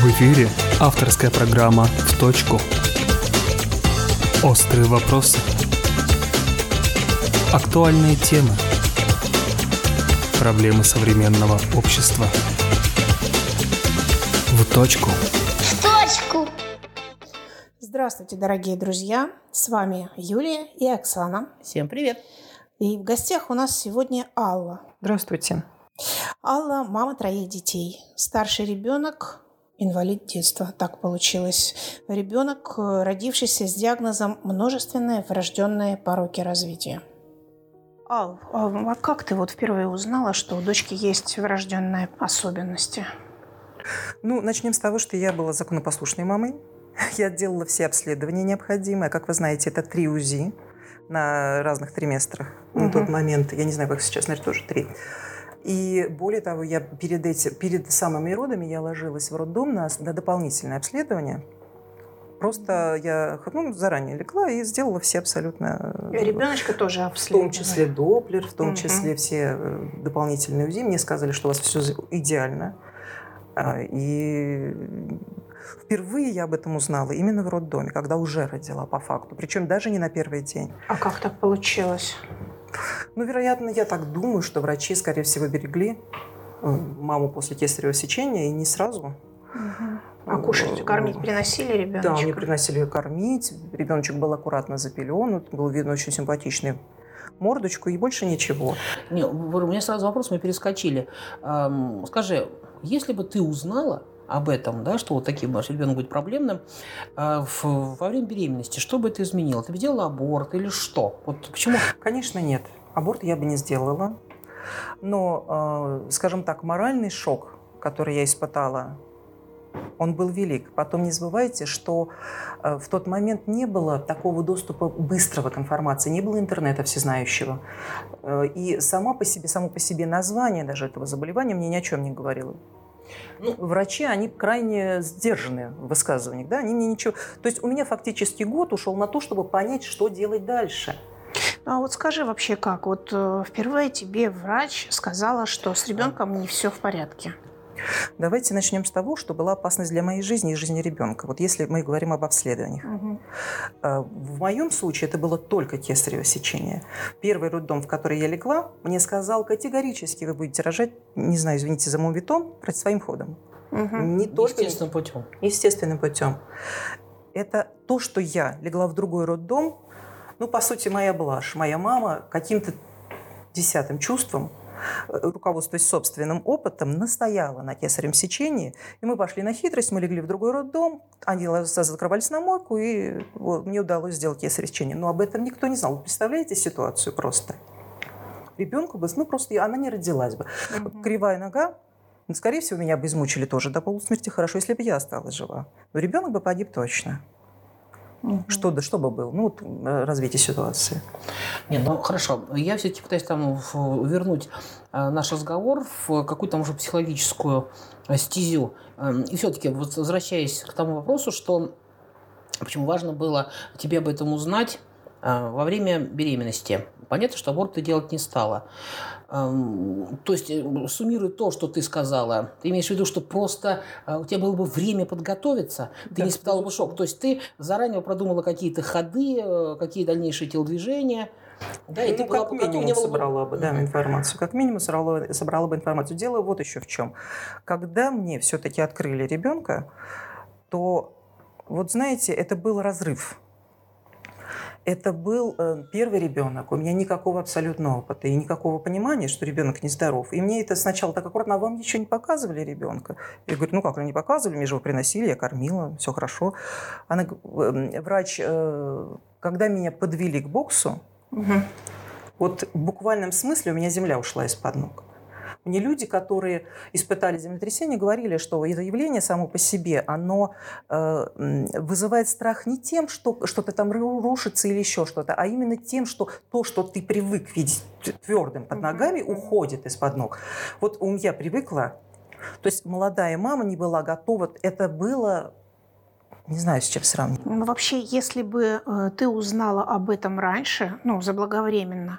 В эфире авторская программа «В точку». Острые вопросы. Актуальные темы. Проблемы современного общества. В точку. В точку. Здравствуйте, дорогие друзья. С вами Юлия и Оксана. Всем привет. И в гостях у нас сегодня Алла. Здравствуйте. Алла – мама 3 детей. Старший ребенок – инвалид детства. Так получилось. Ребенок, родившийся с диагнозом множественные врожденные пороки развития. Ал, а как ты вот впервые узнала, что у дочки есть врожденные особенности? Начнем с того, что я была законопослушной мамой. Я делала все обследования необходимые. Как вы знаете, это 3 УЗИ на разных триместрах. На тот момент, я не знаю, как сейчас, наверное, тоже 3. И более того, я перед самыми родами я ложилась в роддом на дополнительное обследование. Просто я заранее легла и сделала все абсолютно... Ребеночка тоже обследовала. В том числе Доплер, в том числе все дополнительные УЗИ. Мне сказали, что у вас все идеально. И впервые я об этом узнала именно в роддоме, когда уже родила по факту. Причем даже не на первый день. А как так получилось? Вероятно, я так думаю, что врачи, скорее всего, берегли маму после кесарево сечения и не сразу... А кушать, кормить приносили ребеночка? Да, мне приносили ее кормить. Ребеночек был аккуратно запелен. Был видно очень симпатичный мордочку и больше ничего. У меня сразу вопрос, мы перескочили. Скажи, если бы ты узнала об этом, да, что вот таким ваш ребенок будет проблемным, во время беременности, что бы это изменило? Ты бы делала аборт или что? Вот почему? Конечно, нет. Аборт я бы не сделала. Но, скажем так, моральный шок, который я испытала, он был велик. Потом не забывайте, что в тот момент не было такого доступа быстрого к информации, не было интернета всезнающего. И само по себе название даже этого заболевания мне ни о чем не говорило. Врачи, они крайне сдержаны в высказываниях, да, они мне ничего... То есть у меня фактически год ушел на то, чтобы понять, что делать дальше. А вот скажи вообще как, вот впервые тебе врач сказала, что с ребенком не все в порядке. Давайте начнем с того, что была опасность для моей жизни и жизни ребенка. Вот если мы говорим об обследованиях. В моем случае это было только кесарево сечение. Первый роддом, в который я легла, мне сказал категорически, вы будете рожать, не знаю, извините за мовитон, своим ходом. Естественным путем. Это то, что я легла в другой роддом, по сути, моя блажь, моя мама каким-то 10-м чувством, руководствуясь собственным опытом, настояла на кесаревом сечении. И мы пошли на хитрость, мы легли в другой роддом, они закрывались на мойку, и мне удалось сделать кесарево сечение. Но об этом никто не знал. Вы представляете ситуацию просто? Ребенку бы, она не родилась бы. Кривая нога, скорее всего, меня бы измучили тоже до полусмерти. Хорошо, если бы я осталась жива. Но ребенок бы погиб точно. Что бы было? Развитие ситуации. Хорошо. Я все-таки пытаюсь вернуть наш разговор в какую-то, может, психологическую стезю. И все-таки, возвращаясь к тому вопросу, что почему важно было тебе об этом узнать во время беременности. Понятно, что аборт ты делать не стала. То есть, суммируя то, что ты сказала, ты имеешь в виду, что просто у тебя было бы время подготовиться, ты не испытала бы шок. То есть, ты заранее продумала какие-то ходы, какие дальнейшие телодвижения. Да, и ты как минимум собрала бы информацию. Как минимум собрала бы информацию. Дело вот еще в чем. Когда мне все-таки открыли ребенка, то, это был разрыв. Это был первый ребенок. У меня никакого абсолютного опыта и никакого понимания, что ребенок нездоров. И мне это сначала так аккуратно, вам еще не показывали ребенка? Я говорю, не показывали, мне же его приносили, я кормила, все хорошо. Врач, когда меня подвели к боксу, в буквальном смысле у меня земля ушла из-под ног. Мне люди, которые испытали землетрясение, говорили, что это явление само по себе, оно вызывает страх не тем, что что-то там рушится или еще что-то, а именно тем, что то, что ты привык видеть твердым под ногами, уходит из-под ног. Я привыкла. То есть молодая мама не была готова. Это было Не знаю, с чем сравнить. Ну, вообще, если бы ты узнала об этом раньше, ну, заблаговременно,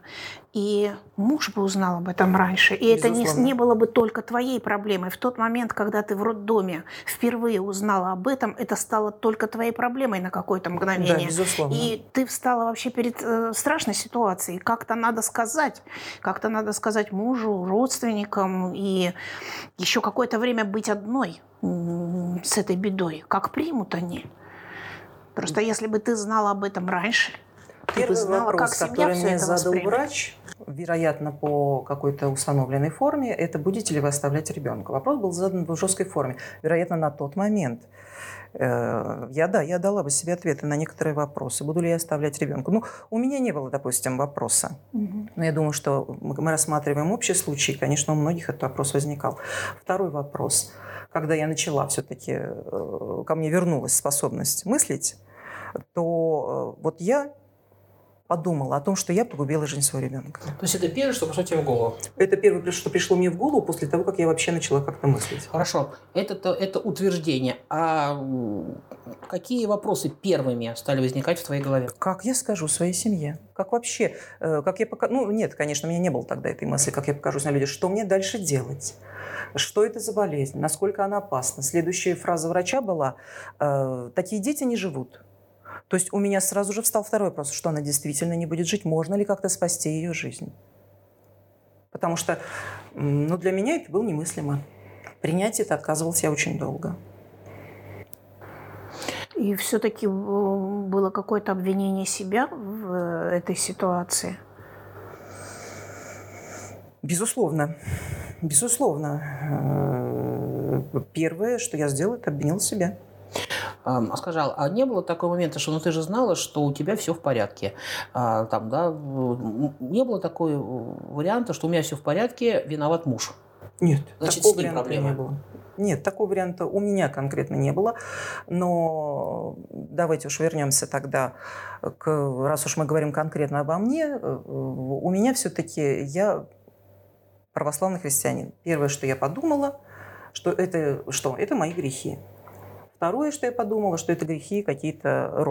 и муж бы узнал об этом раньше, и безусловно, это не было бы только твоей проблемой. В тот момент, когда ты в роддоме впервые узнала об этом, это стало только твоей проблемой на какое-то мгновение. Да, безусловно. И ты встала вообще перед страшной ситуацией. Как-то надо сказать мужу, родственникам, и еще какое-то время быть одной с этой бедой. Как примут они? Просто если бы ты знала об этом раньше, ты бы знала, вопрос, как семья все это воспримет. Врач, вероятно, по какой-то установленной форме, это будете ли вы оставлять ребенка? Вопрос был задан в жесткой форме. Вероятно, на тот момент я дала бы себе ответы на некоторые вопросы. Буду ли я оставлять ребенка? Ну, у меня не было, допустим, вопроса. Угу. Но я думаю, что мы рассматриваем общий случай. Конечно, у многих этот вопрос возникал. Второй вопрос. Когда я начала все-таки, ко мне вернулась способность мыслить, то вот я подумала о том, что я погубила жизнь своего ребенка. То есть это первое, что пришло тебе в голову? Это первое, что пришло мне в голову после того, как я вообще начала как-то мыслить. Хорошо. Это утверждение. А какие вопросы первыми стали возникать в твоей голове? Как я скажу своей семье? Как вообще? Как я покажу? Ну, нет, конечно, у меня не было тогда этой мысли, как я покажусь на людях. Что мне дальше делать? Что это за болезнь? Насколько она опасна? Следующая фраза врача была: «Такие дети не живут». То есть у меня сразу же встал второй вопрос, что она действительно не будет жить, можно ли как-то спасти ее жизнь. Потому что для меня это было немыслимо. Принять это отказывалась я очень долго. И все-таки было какое-то обвинение себя в этой ситуации? Безусловно. Безусловно. Первое, что я сделала, это обвинила себя. Сказал, а не было такого момента, что ты же знала, что у тебя все в порядке. Не было такого варианта, что у меня все в порядке, виноват муж. Нет, значит, такого варианта не было. Нет, такого варианта у меня конкретно не было. Но давайте уж вернемся тогда, раз уж мы говорим конкретно обо мне, у меня все-таки я православный христианин. Первое, что я подумала, что это мои грехи. Второе, что я подумала, что это грехи какие-то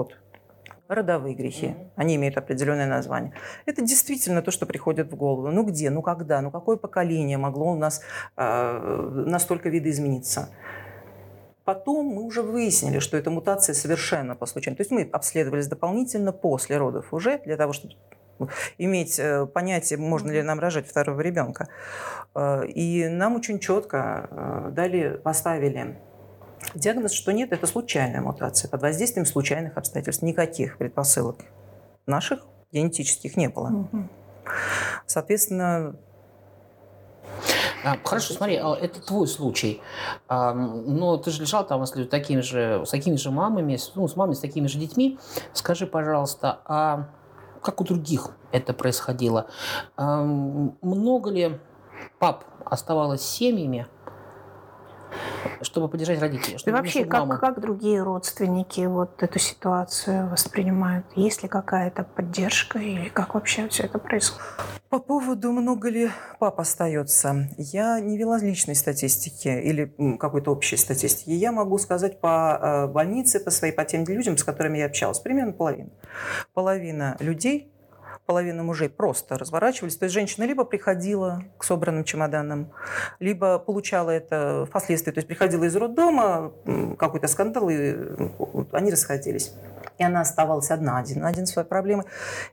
родовые грехи. Они имеют определенное название. Это действительно то, что приходит в голову. Ну где, ну когда, ну какое поколение могло у нас настолько видоизмениться? Потом мы уже выяснили, что эта мутация совершенно по случаю. То есть мы обследовались дополнительно после родов уже для того, чтобы иметь понятие, можно ли нам рожать второго ребенка. И нам очень четко поставили диагноз, что нет, это случайная мутация. Под воздействием случайных обстоятельств. Никаких предпосылок наших генетических не было. Угу. Соответственно... Хорошо, смотри, это твой случай. Но ты же лежал там с такими же мамами, с мамами, с такими же детьми. Скажи, пожалуйста, а как у других это происходило? Много ли пап оставалось семьями, чтобы поддержать родителей? Чтобы вообще, как другие родственники вот эту ситуацию воспринимают? Есть ли какая-то поддержка или как вообще все это происходит? По поводу много ли пап остается, я не вела личной статистики или какой-то общей статистики. Я могу сказать по больнице, по тем людям, с которыми я общалась, примерно половина. Половина людей, половина мужей просто разворачивались. То есть женщина либо приходила к собранным чемоданам, либо получала это впоследствии. То есть приходила из роддома, какой-то скандал, и они расходились. И она оставалась один своей проблемой.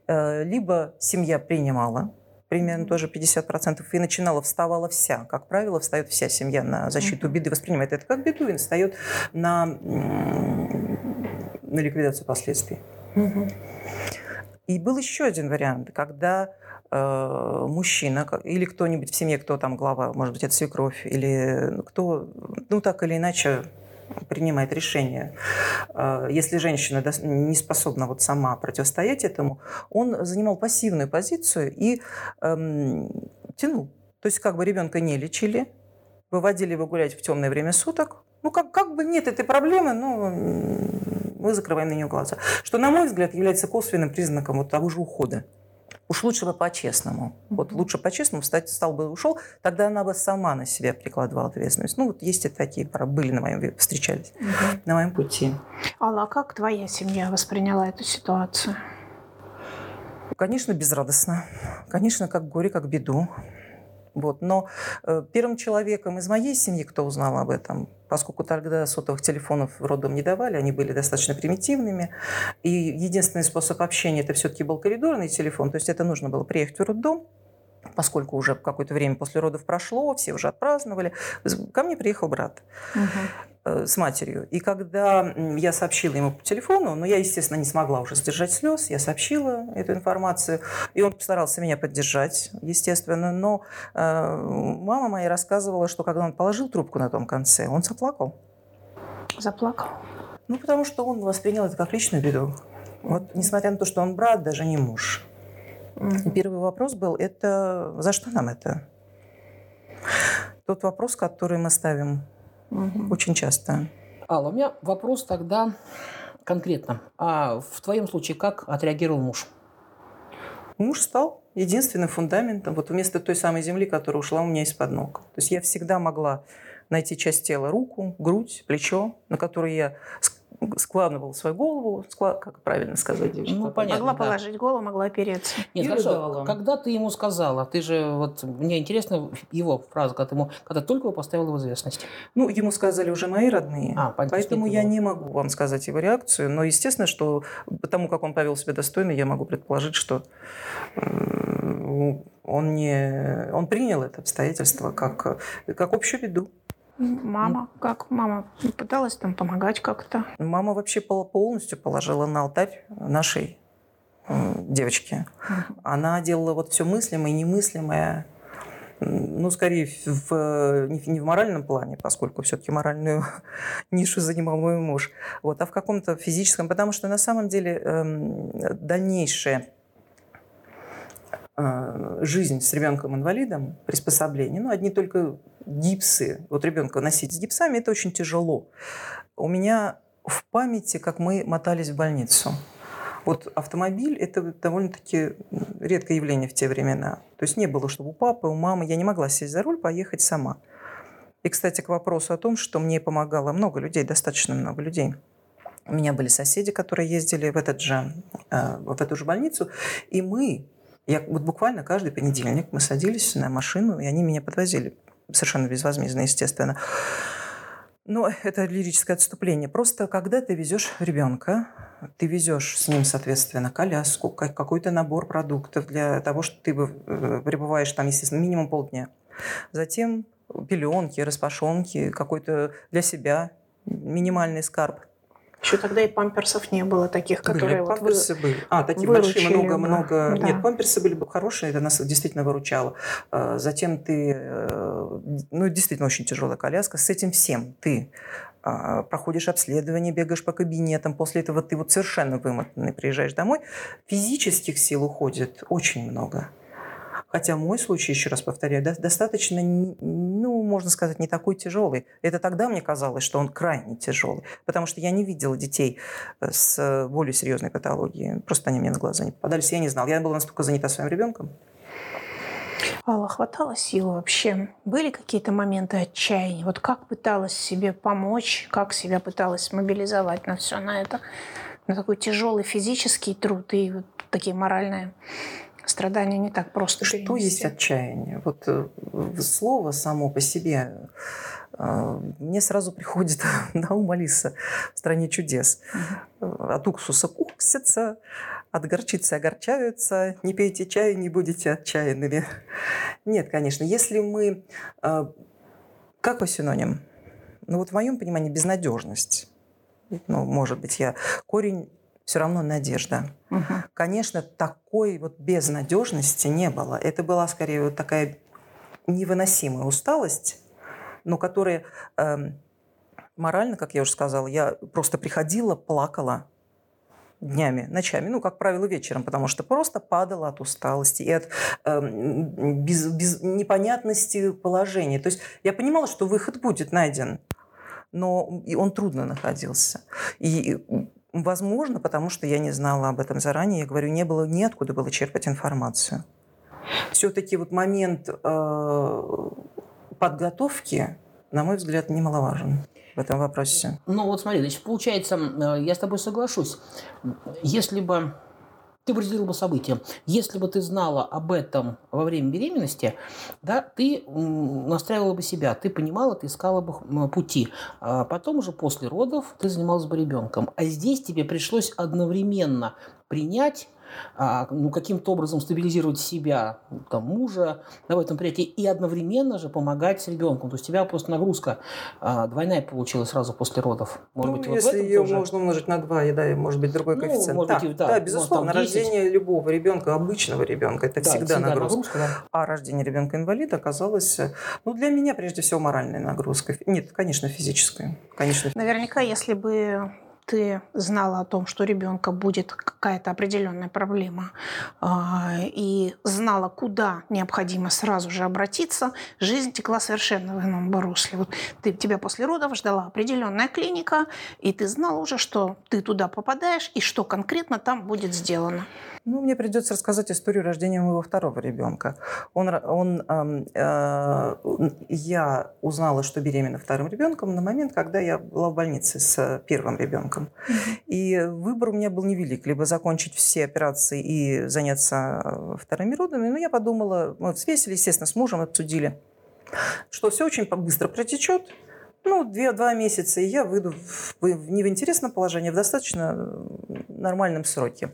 Либо семья принимала, примерно тоже 50%, и вставала вся. Как правило, встает вся семья на защиту беды, воспринимает это как беду, и встает на ликвидацию последствий. И был еще один вариант, когда мужчина или кто-нибудь в семье, кто там глава, может быть, это свекровь, или кто, так или иначе принимает решение. Если женщина не способна сама противостоять этому, он занимал пассивную позицию и тянул. То есть ребенка не лечили, выводили его гулять в темное время суток. Как бы нет этой проблемы, мы закрываем на нее глаза. Что, на мой взгляд, является косвенным признаком того же ухода Уж лучше бы по-честному. Вот лучше по-честному, кстати, стал бы и ушел. Тогда она бы сама на себя прикладывала ответственность. Ну, вот есть и такие пары, были на моем, встречались на моем пути. Алла, а как твоя семья восприняла эту ситуацию? Конечно, безрадостно. Конечно, как горе, как беду. Вот. Но первым человеком из моей семьи, кто узнал об этом, поскольку тогда сотовых телефонов родом не давали, они были достаточно примитивными, и единственный способ общения – это все-таки был коридорный телефон, то есть это нужно было приехать в роддом, поскольку уже какое-то время после родов прошло, все уже отпраздновали. Ко мне приехал брат с матерью. И когда я сообщила ему по телефону, но я, естественно, не смогла уже сдержать слез, я сообщила эту информацию, и он постарался меня поддержать, естественно. Но мама моя рассказывала, что когда он положил трубку на том конце, он заплакал. Заплакал? Ну, потому что он воспринял это как личную беду. Вот, несмотря на то, что он брат, даже не муж. Первый вопрос был, это за что нам это? Тот вопрос, который мы ставим очень часто. Алла, у меня вопрос тогда конкретно. А в твоем случае как отреагировал муж? Муж стал единственным фундаментом, вот вместо той самой земли, которая ушла у меня из-под ног. То есть я всегда могла найти часть тела, руку, грудь, плечо, на которой я складывала свою голову, как правильно сказать? Ну, понятно, могла положить голову, могла опереться. Нет, хорошо, когда ты ему сказала, ты же, вот, мне интересна его фраза, когда только его поставила в известность. Ну, ему сказали уже мои родные, поэтому я не могу вам сказать его реакцию, но, естественно, что потому как он повел себя достойно, я могу предположить, что он принял это обстоятельство как общую беду. Мама, как мама пыталась там помогать как-то? Мама вообще полностью положила на алтарь нашей девочки. Она делала вот все мыслимое и немыслимое, ну, скорее, не в моральном плане, поскольку все-таки моральную нишу занимал мой муж, вот, а в каком-то физическом, потому что на самом деле дальнейшее жизнь с ребенком-инвалидом, приспособление, ну, одни только гипсы, вот ребенка носить с гипсами, это очень тяжело. У меня в памяти, как мы мотались в больницу. Вот автомобиль – это довольно-таки редкое явление в те времена. То есть не было, чтобы у папы, у мамы. Я не могла сесть за руль, поехать сама. И, кстати, к вопросу о том, что мне помогало много людей, достаточно много людей. У меня были соседи, которые ездили в эту же больницу, и я вот буквально каждый понедельник мы садились на машину, и они меня подвозили. Совершенно безвозмездно, естественно. Но это лирическое отступление. Просто когда ты везешь ребенка, ты везешь с ним, соответственно, коляску, какой-то набор продуктов для того, что ты пребываешь там, естественно, минимум полдня. Затем пеленки, распашонки, какой-то для себя минимальный скарб. Еще тогда и памперсов не было таких, которые... Памперсы были. Такие большие, много-много... Да. Нет, памперсы были бы хорошие, это нас действительно выручало. Затем ты... действительно очень тяжелая коляска. С этим всем ты проходишь обследование, бегаешь по кабинетам. После этого ты вот совершенно вымотанный приезжаешь домой. Физических сил уходит очень много. Хотя мой случай, еще раз повторяю, достаточно, можно сказать, не такой тяжелый. Это тогда мне казалось, что он крайне тяжелый, потому что я не видела детей с более серьезной патологией. Просто они мне на глаза не попадались, я не знала. Я была настолько занята своим ребенком. Алла, хватало сил вообще? Были какие-то моменты отчаяния? Вот как пыталась себе помочь, как себя пыталась мобилизовать на все на это? На такой тяжелый физический труд и вот такие моральные... Страдания не так просто перенести. Что есть отчаяние? Вот слово само по себе. Мне сразу приходит на ум Алиса в «Стране чудес». От уксуса куксятся, от горчицы огорчаются, не пейте чаю, не будете отчаянными. Нет, конечно. Если мы... Какой синоним? В моем понимании безнадежность. Может быть, я корень... Все равно надежда. Конечно, такой безнадежности не было. Это была скорее такая невыносимая усталость, но которая морально, как я уже сказала, я просто приходила, плакала днями, ночами, как правило, вечером, потому что просто падала от усталости и от без непонятности положения. То есть я понимала, что выход будет найден, но он трудно находился. И Возможно, потому что я не знала об этом заранее. Я говорю, не было неоткуда было черпать информацию. Все-таки вот момент подготовки, на мой взгляд, немаловажен в этом вопросе. Ну вот смотри, значит, получается, я с тобой соглашусь. Если бы ты вырезала события, если бы ты знала об этом во время беременности, да, ты настраивала бы себя, ты понимала, ты искала бы пути. А потом уже после родов ты занималась бы ребенком. А здесь тебе пришлось одновременно принять, ну, каким-то образом стабилизировать себя, там, мужа, да, в этом приятии, и одновременно же помогать с ребенком. То есть у тебя просто нагрузка двойная получилась сразу после родов. Может быть, если вот ее тоже можно умножить на 2, и, да, может быть, другой коэффициент. Может быть, да, безусловно, может, рождение любого ребенка, обычного ребенка, это всегда нагрузка. А рождение ребенка-инвалида оказалось, ну, для меня, прежде всего, моральной нагрузкой. Нет, конечно, физической. Конечно. Наверняка, если бы ты знала о том, что у ребенка будет какая-то определенная проблема, и знала, куда необходимо сразу же обратиться, жизнь текла совершенно в ином русле. Вот тебя после родов ждала определенная клиника, и ты знала уже, что ты туда попадаешь и что конкретно там будет сделано. Ну, мне придется рассказать историю рождения моего второго ребенка. Я узнала, что беременна вторым ребенком на момент, когда я была в больнице с первым ребенком. И выбор у меня был невелик. Либо закончить все операции и заняться вторыми родами. Но я подумала, мы взвесили, естественно, с мужем обсудили, что все очень быстро протечет. Ну, 2 месяца, и я выйду не в интересном положении, а в достаточно нормальном сроке.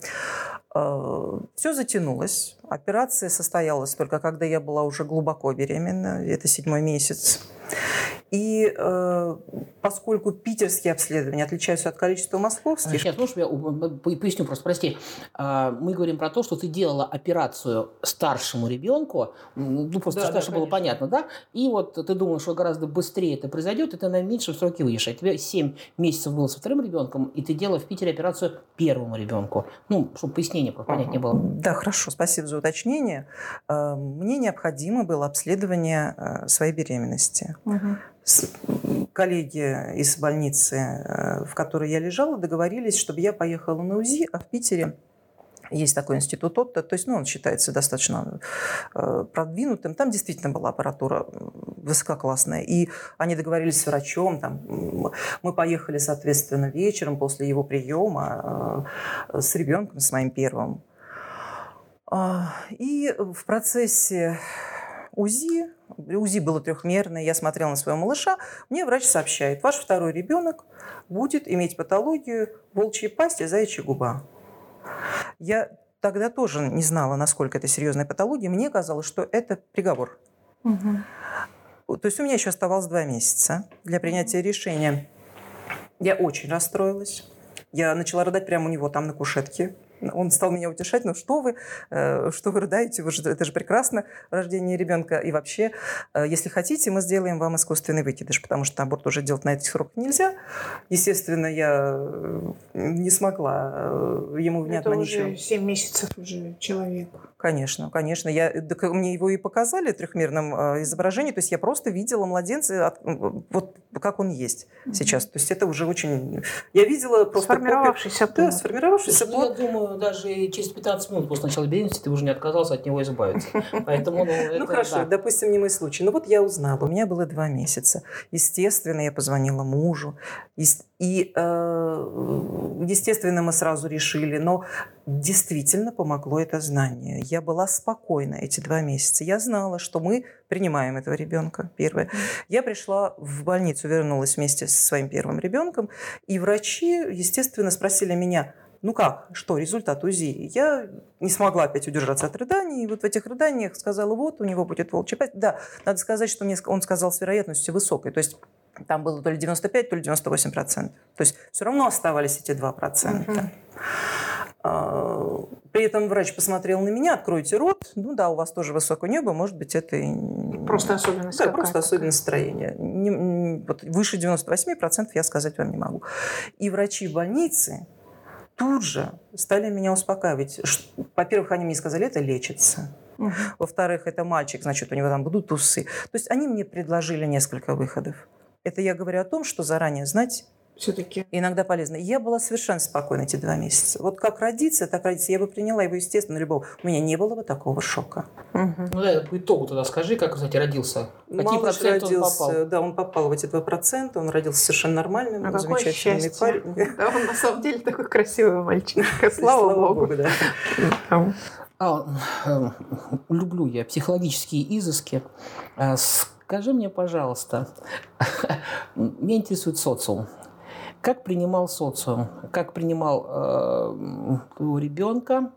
Все затянулось. Операция состоялась только когда я была уже глубоко беременна. Это 7-й месяц. И поскольку питерские обследования отличаются от количества московских... Сейчас, можешь, я поясню просто, прости. Мы говорим про то, что ты делала операцию старшему ребенку. Ну, просто да, старше, да, было понятно, да? И вот ты думала, что гораздо быстрее это произойдет, и ты на меньшем сроке выйдешь. А тебе 7 месяцев было со вторым ребенком, и ты делала в Питере операцию первому ребенку. Ну, чтобы пояснение понятнее было. Да, хорошо, спасибо за уточнение. Мне необходимо было обследование своей беременности. Угу. Коллеги из больницы, в которой я лежала, договорились, чтобы я поехала на УЗИ, а в Питере есть такой институт ОТТО, то есть, ну, он считается достаточно продвинутым. Там действительно была аппаратура высококлассная. И они договорились с врачом. Там, мы поехали, соответственно, вечером после его приема с ребенком, с моим первым. И в процессе УЗИ было трехмерное, я смотрела на своего малыша, мне врач сообщает, ваш второй ребенок будет иметь патологию волчьей пасти, заячья губа. Я тогда тоже не знала, насколько это серьезная патология, мне казалось, что это приговор. Угу. То есть у меня еще оставалось 2 месяца для принятия решения. Я очень расстроилась, я начала рыдать прямо у него там на кушетке. Он стал меня утешать, ну что вы рыдаете, это же прекрасно, рождение ребенка. И вообще, если хотите, мы сделаем вам искусственный выкидыш, потому что аборт уже делать на этих сроках нельзя. Естественно, я не смогла ему внятно ничего. Это уже 7 месяцев уже человек. Конечно, конечно. Мне его и показали в трехмерном изображении, то есть я просто видела младенца, вот как он есть сейчас. То есть это уже очень... Я видела просто... Сформировавшийся плод. Да, сформировавшийся плод. Я думаю, даже через 15 минут после начала беременности ты уже не отказался от него избавиться. Поэтому, ну хорошо, да, допустим, не мой случай. Ну вот я узнала, у меня было 2 месяца. Естественно, я позвонила мужу. И, естественно, мы сразу решили, но действительно помогло это знание. Я была спокойна эти 2 месяца. Я знала, что мы принимаем этого ребенка. Первое. Я пришла в больницу, вернулась вместе со своим первым ребенком, и врачи, естественно, спросили меня, ну как, что, результат УЗИ? Я не смогла опять удержаться от рыданий. И вот в этих рыданиях сказала, вот, у него будет волчья пасть. Да, надо сказать, что мне он сказал с вероятностью высокой. То есть там было то ли 95, то ли 98%. То есть все равно оставались эти 2%. Uh-huh. При этом врач посмотрел на меня, откройте рот. Ну да, у вас тоже высокое небо, может быть, это... Просто особенность. Да, просто особенность строения. Вот выше 98% я сказать вам не могу. И врачи в больнице тут же стали меня успокаивать. Во-первых, они мне сказали, это лечится. Uh-huh. Во-вторых, это мальчик, значит, у него там будут усы. То есть они мне предложили несколько выходов. Это я говорю о том, что заранее знать все-таки. Иногда полезно. Я была совершенно спокойна эти 2 месяца. Вот как родиться, так родиться. Я бы приняла его, естественно, любого. У меня не было бы такого шока. Угу. Ну да, по итогу тогда скажи, как, кстати, родился? Какие проценты он попал? Да, он попал в эти 2%. Он родился совершенно нормальным, замечательный парень. Да, он на самом деле такой красивый мальчишка. Слава Богу. Люблю я психологические изыски. Скажи мне, пожалуйста, меня интересует социум. Как принимал социум? Как принимал твоего ребенка?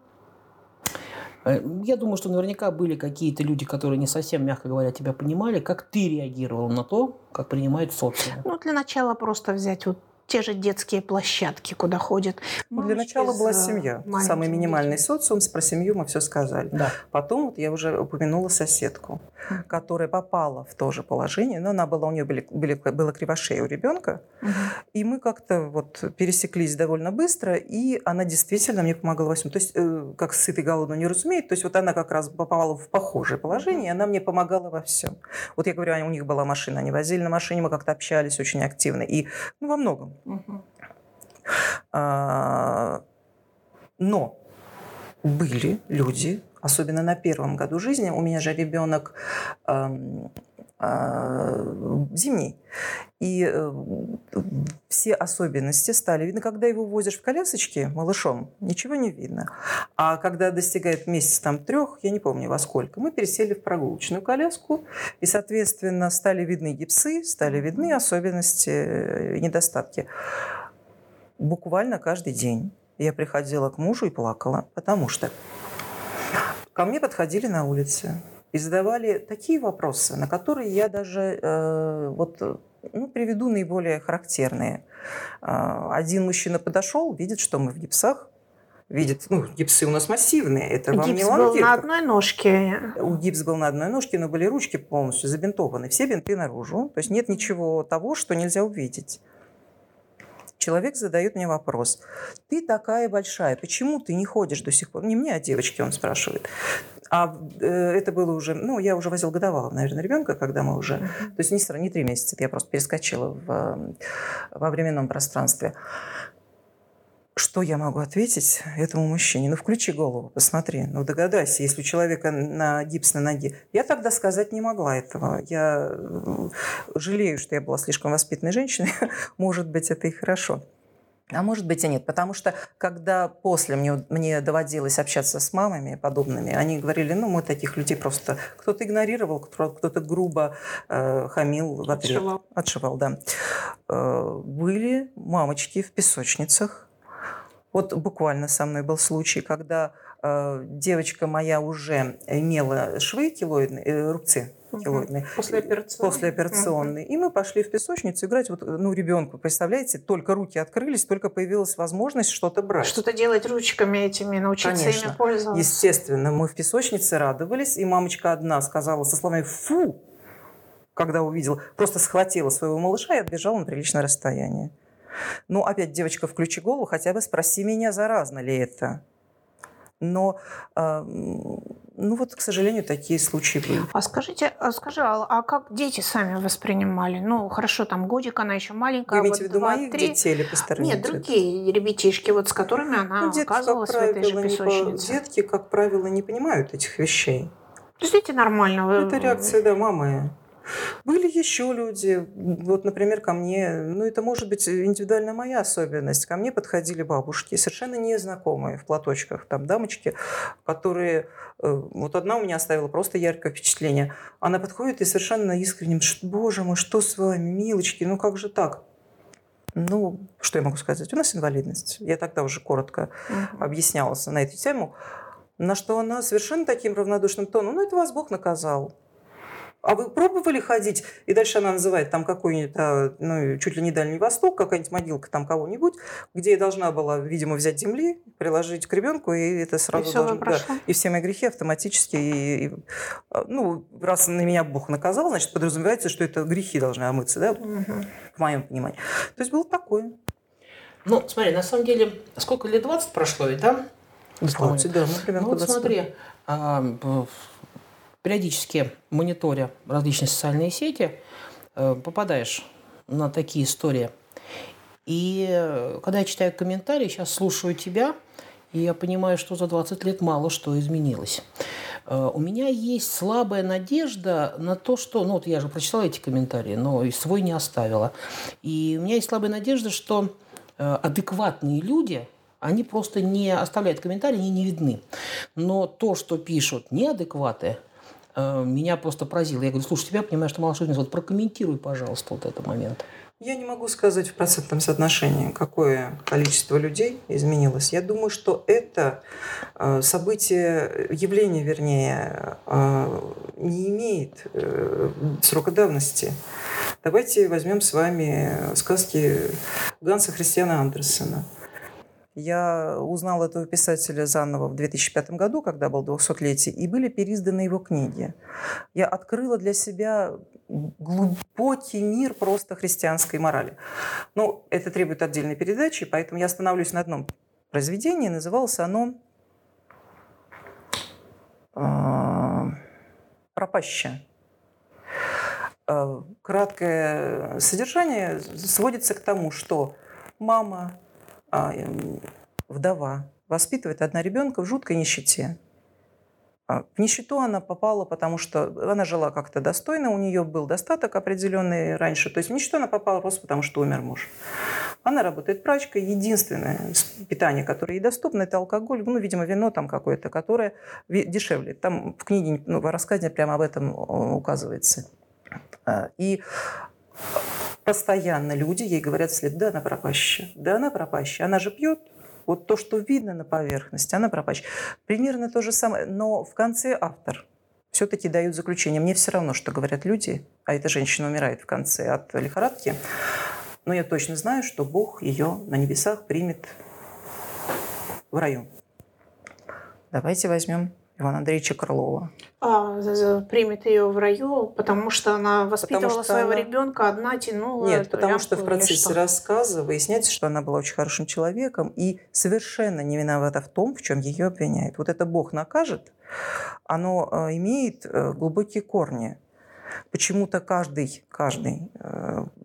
Я думаю, что наверняка были какие-то люди, которые не совсем, мягко говоря, тебя понимали. Как ты реагировал на то, как принимает социум? Ну, для начала просто взять вот те же детские площадки, куда ходят. Для начала была семья. Самый минимальный социум. Про семью мы все сказали. Да. Потом вот я уже упомянула соседку, которая попала в то же положение, но она была, у нее было кривошея у ребенка. Угу. И мы как-то вот пересеклись довольно быстро, и она действительно мне помогала во всем. То есть, как сытый голодный не разумеет, то есть вот она как раз попала в похожее положение, и она мне помогала во всем. Вот я говорю, у них была машина, они возили на машине, мы как-то общались очень активно. И, ну, во многом. Угу. Но были люди, особенно на 1-м году жизни, у меня же ребенок зимний, и все особенности стали видно, когда его возишь в колясочке малышом, ничего не видно. А когда достигает месяца 3, я не помню во сколько, мы пересели в прогулочную коляску, и, соответственно, стали видны гипсы, стали видны особенности и недостатки. Буквально каждый день я приходила к мужу и плакала, потому что ко мне подходили на улице и задавали такие вопросы, на которые я даже приведу наиболее характерные. Один мужчина подошел, видит, что мы в гипсах. Видит, гипсы у нас массивные. Это вам гипс не лангер. Гипс был на одной ножке. Гипс был на одной ножке, но были ручки полностью забинтованы. Все бинты наружу. То есть нет ничего того, что нельзя увидеть. Человек задает мне вопрос. Ты такая большая, почему ты не ходишь до сих пор? Не мне, а девочке, он спрашивает. А это было уже... я уже возила годовалого, наверное, ребенка, когда мы уже... Mm-hmm. То есть не 3 месяца, я просто перескочила во временном пространстве. Что я могу ответить этому мужчине? Включи голову, посмотри, догадайся, если у человека гипс на ноге. Я тогда сказать не могла этого. Я жалею, что я была слишком воспитанной женщиной. Может быть, это и хорошо. А может быть и нет, потому что когда после мне доводилось общаться с мамами подобными, они говорили, мы таких людей просто... Кто-то игнорировал, кто-то грубо хамил в ответ. Отшивал, да. Были мамочки в песочницах. Вот буквально со мной был случай, когда девочка моя уже имела швы килоидные, рубцы. Килоидные. Послеоперационные. И мы пошли в песочницу играть. Ребенку, представляете, только руки открылись, только появилась возможность что-то брать. Что-то делать ручками этими, научиться ими пользоваться. Естественно, мы в песочнице радовались, и мамочка одна сказала со словами «фу», когда увидела, просто схватила своего малыша и отбежала на приличное расстояние. Опять, девочка, включи голову, хотя бы спроси меня, заразно ли это. Но... к сожалению, такие случаи были. А скажи, Алла, а как дети сами воспринимали? Хорошо, там годик, она еще маленькая. Вы имеете в виду 2, моих 3... детей или посторонних? Нет, другие ребятишки, с которыми она оказывалась в этой же песочнице. Детки, как правило, не понимают этих вещей. То есть дети нормально? Это реакция, да, мамы. Были еще люди, например, ко мне, это может быть индивидуально моя особенность, ко мне подходили бабушки, совершенно незнакомые в платочках, дамочки, которые, одна у меня оставила просто яркое впечатление, она подходит и совершенно искренне, боже мой, что с вами, милочки, как же так? Что я могу сказать, у нас инвалидность, я тогда уже коротко объяснялась на эту тему, на что она совершенно таким равнодушным тоном, это вас Бог наказал. А вы пробовали ходить? И дальше она называет там какой-нибудь, чуть ли не Дальний Восток, какая-нибудь могилка там кого-нибудь, где я должна была, видимо, взять земли, приложить к ребенку, и это сразу... И все мои грехи автоматически... раз на меня Бог наказал, значит, подразумевается, что это грехи должны омыться, да? Угу. В моем понимании. То есть было такое. Смотри, на самом деле, сколько лет? 20 прошло, ведь, да? 20, да. Смотри... Периодически, мониторя различные социальные сети, попадаешь на такие истории. И когда я читаю комментарии, сейчас слушаю тебя, и я понимаю, что за 20 лет мало что изменилось. У меня есть слабая надежда на то, что... Ну, вот я же прочитала эти комментарии, но и свой не оставила. И у меня есть слабая надежда, что адекватные люди... Они просто не оставляют комментарии, они не видны. Но то, что пишут неадекваты, меня просто поразило. Я говорю, слушай, тебя понимаю, что мало что вот прокомментируй, пожалуйста, вот этот момент. Я не могу сказать в процентном соотношении, какое количество людей изменилось. Я думаю, что это событие, явление, вернее, не имеет срока давности. Давайте возьмем с вами сказки Ганса Христиана Андерсена. Я узнала этого писателя заново в 2005 году, когда был 200-летие, и были переизданы его книги. Я открыла для себя глубокий мир просто христианской морали. Но это требует отдельной передачи, поэтому я остановлюсь на одном произведении. Называлось оно «Пропаща». Краткое содержание сводится к тому, что мама... вдова, воспитывает одна ребенка в жуткой нищете. В нищету она попала, потому что она жила как-то достойно, у нее был достаток определенный раньше. То есть в нищету она попала просто потому, что умер муж. Она работает прачкой. Единственное питание, которое ей доступно, это алкоголь, ну, видимо, вино там какое-то, которое дешевле. Там в книге, ну, в рассказе прямо об этом указывается. И... постоянно люди ей говорят вслед, да, она пропаща, да, она пропаща. Она же пьет, вот то, что видно на поверхности, она пропаща. Примерно то же самое, но в конце автор все-таки дает заключение. Мне все равно, что говорят люди, а эта женщина умирает в конце от лихорадки, но я точно знаю, что Бог ее на небесах примет в раю. Давайте возьмем Ивана Андреевича Крылова. Примет ее в раю, потому что она воспитывала своего ребенка, одна тянула. Нет, потому что в процессе рассказа выясняется, что она была очень хорошим человеком и совершенно не виновата в том, в чем ее обвиняют. Вот это Бог накажет, оно имеет глубокие корни. Почему-то каждый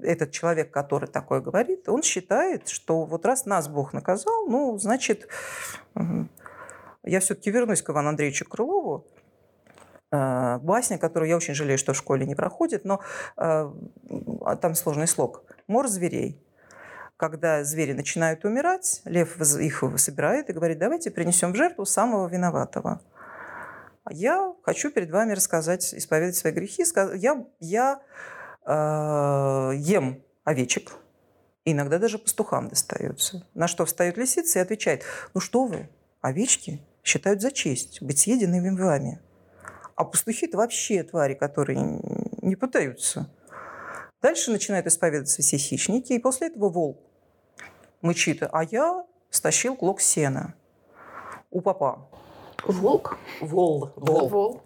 этот человек, который такое говорит, он считает, что вот раз нас Бог наказал, ну, значит... Я все-таки вернусь к Ивану Андреевичу Крылову. Басня, которую я очень жалею, что в школе не проходит, но там сложный слог. Мор зверей. Когда звери начинают умирать, лев их собирает и говорит, давайте принесем в жертву самого виноватого. Я хочу перед вами рассказать, исповедать свои грехи. Я ем овечек. Иногда даже пастухам достается. На что встает лисица и отвечает, ну что вы, овечки считают за честь быть съеденными вами. А пастухи – это вообще твари, которые не пытаются. Дальше начинают исповедоваться все хищники, и после этого волк мычит. А я стащил клок сена у папа. Волк? Вол.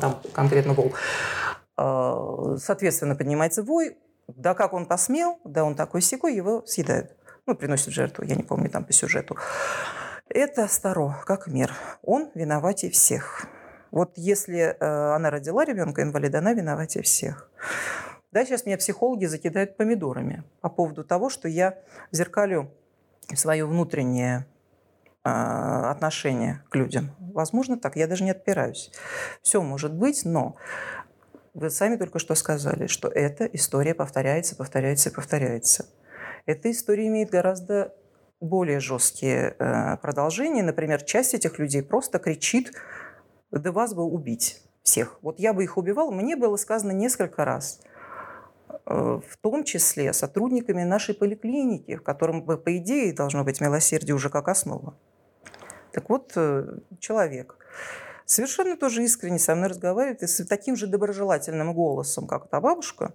Там конкретно вол. Соответственно, поднимается вой. Да как он посмел, да он такой-сякой, его съедают. Ну, приносит в жертву, я не помню там по сюжету. Это старо, как мир. Он виноватей всех. Вот если она родила ребенка-инвалида, она виноватей всех. Да, сейчас меня психологи закидают помидорами по поводу того, что я зеркалю свое внутреннее отношение к людям. Возможно, так, я даже не отпираюсь. Все может быть, но... Вы сами только что сказали, что эта история повторяется. Эта история имеет гораздо более жесткие продолжения. Например, часть этих людей просто кричит, да вас бы убить всех. Вот я бы их убивал, мне было сказано несколько раз. В том числе сотрудниками нашей поликлиники, в котором, по идее, должно быть милосердие уже как основа. Так вот, человек совершенно тоже искренне со мной разговаривает и с таким же доброжелательным голосом, как та бабушка,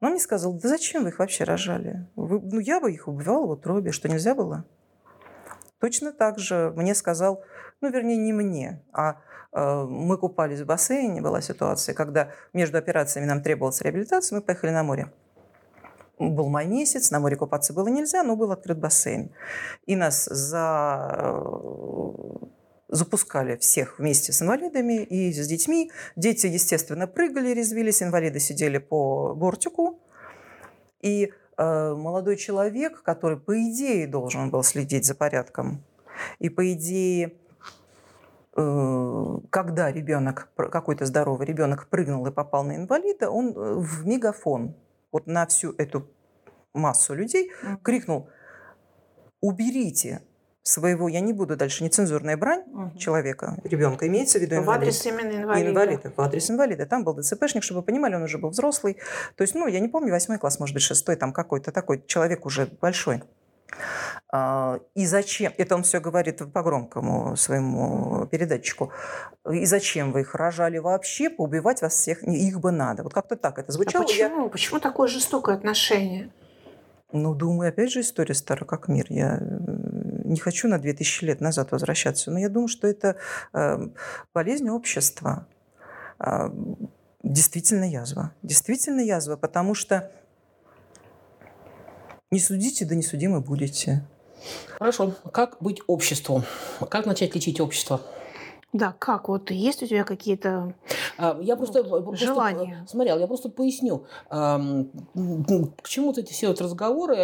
но он мне сказал, да зачем вы их вообще рожали? Я бы их убивала в утробе, что нельзя было? Точно так же мне сказал, мы купались в бассейне, была ситуация, когда между операциями нам требовалась реабилитация, мы поехали на море. Был май месяц, на море купаться было нельзя, но был открыт бассейн. И нас запускали всех вместе с инвалидами и с детьми. Дети, естественно, прыгали, резвились, инвалиды сидели по бортику. И молодой человек, который, по идее, должен был следить за порядком, и, по идее, когда ребенок, какой-то здоровый ребенок прыгнул и попал на инвалида, он в мегафон, вот на всю эту массу людей крикнул: уберите своего, я не буду дальше, нецензурная брань человека, ребенка, имеется в виду инвалид. В адрес именно инвалида. В адрес инвалида. Там был ДЦПшник, чтобы вы понимали, он уже был взрослый. То есть, ну, я не помню, 8 класс, может быть, 6, там какой-то такой человек уже большой. И зачем, это он все говорит по громкому своему передатчику, и зачем вы их рожали вообще, поубивать вас всех, их бы надо. Вот как-то так это звучало. А почему? Почему такое жестокое отношение? Ну, думаю, опять же, история стара как мир. Я не хочу на 2000 лет назад возвращаться, но я думаю, что это болезнь общества. Действительно язва. Действительно язва, потому что не судите, да не судимы будете. Хорошо. Как быть обществом? Как начать лечить общество? Да, как? Вот есть у тебя какие-то желания? Я просто поясню. К чему-то эти все вот разговоры,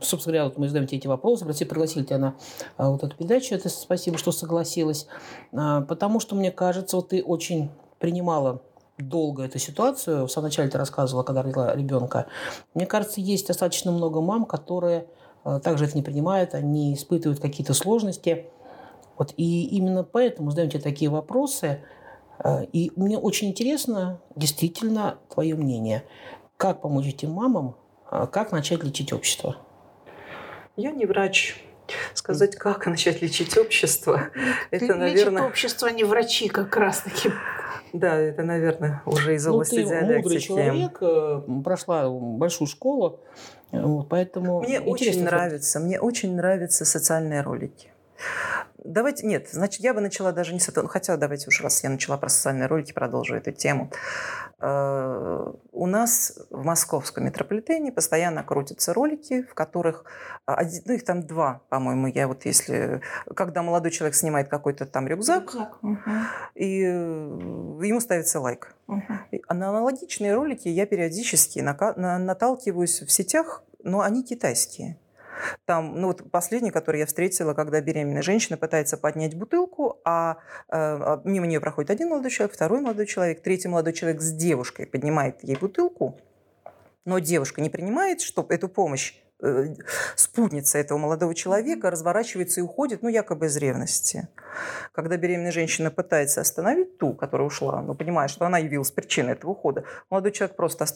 собственно говоря, вот мы задаем тебе эти вопросы, пригласили тебя на вот эту передачу, это спасибо, что согласилась, потому что, мне кажется, вот ты очень принимала долго эту ситуацию. В самом начале ты рассказывала, когда родила ребенка. Мне кажется, есть достаточно много мам, которые также это не принимают, они испытывают какие-то сложности. Вот, и именно поэтому задаем тебе такие вопросы. И мне очень интересно действительно твое мнение. Как помочь этим мамам? Как начать лечить общество? Я не врач. Сказать, как начать лечить общество, это, наверное... Лечит общество не врачи как раз-таки. Да, это, наверное, уже из области диалектики. Ну, ты мудрый человек, прошла большую школу, поэтому... Мне очень нравятся социальные ролики. Давайте, нет, значит, я бы начала даже не с этого, хотя давайте уж раз я начала про социальные ролики, продолжу эту тему. У нас в московском метрополитене постоянно крутятся ролики, в которых, их там 2, по-моему, я вот если, когда молодой человек снимает какой-то там рюкзак. И ему ставится лайк. А на аналогичные ролики я периодически наталкиваюсь в сетях, но они китайские. Там, вот последний, который я встретила, когда беременная женщина пытается поднять бутылку, а мимо нее проходит один молодой человек, второй молодой человек, третий молодой человек с девушкой поднимает ей бутылку, но девушка не принимает, что эту помощь спутница этого молодого человека разворачивается и уходит, якобы из ревности. Когда беременная женщина пытается остановить ту, которая ушла, но понимает, что она явилась причиной этого ухода, молодой человек просто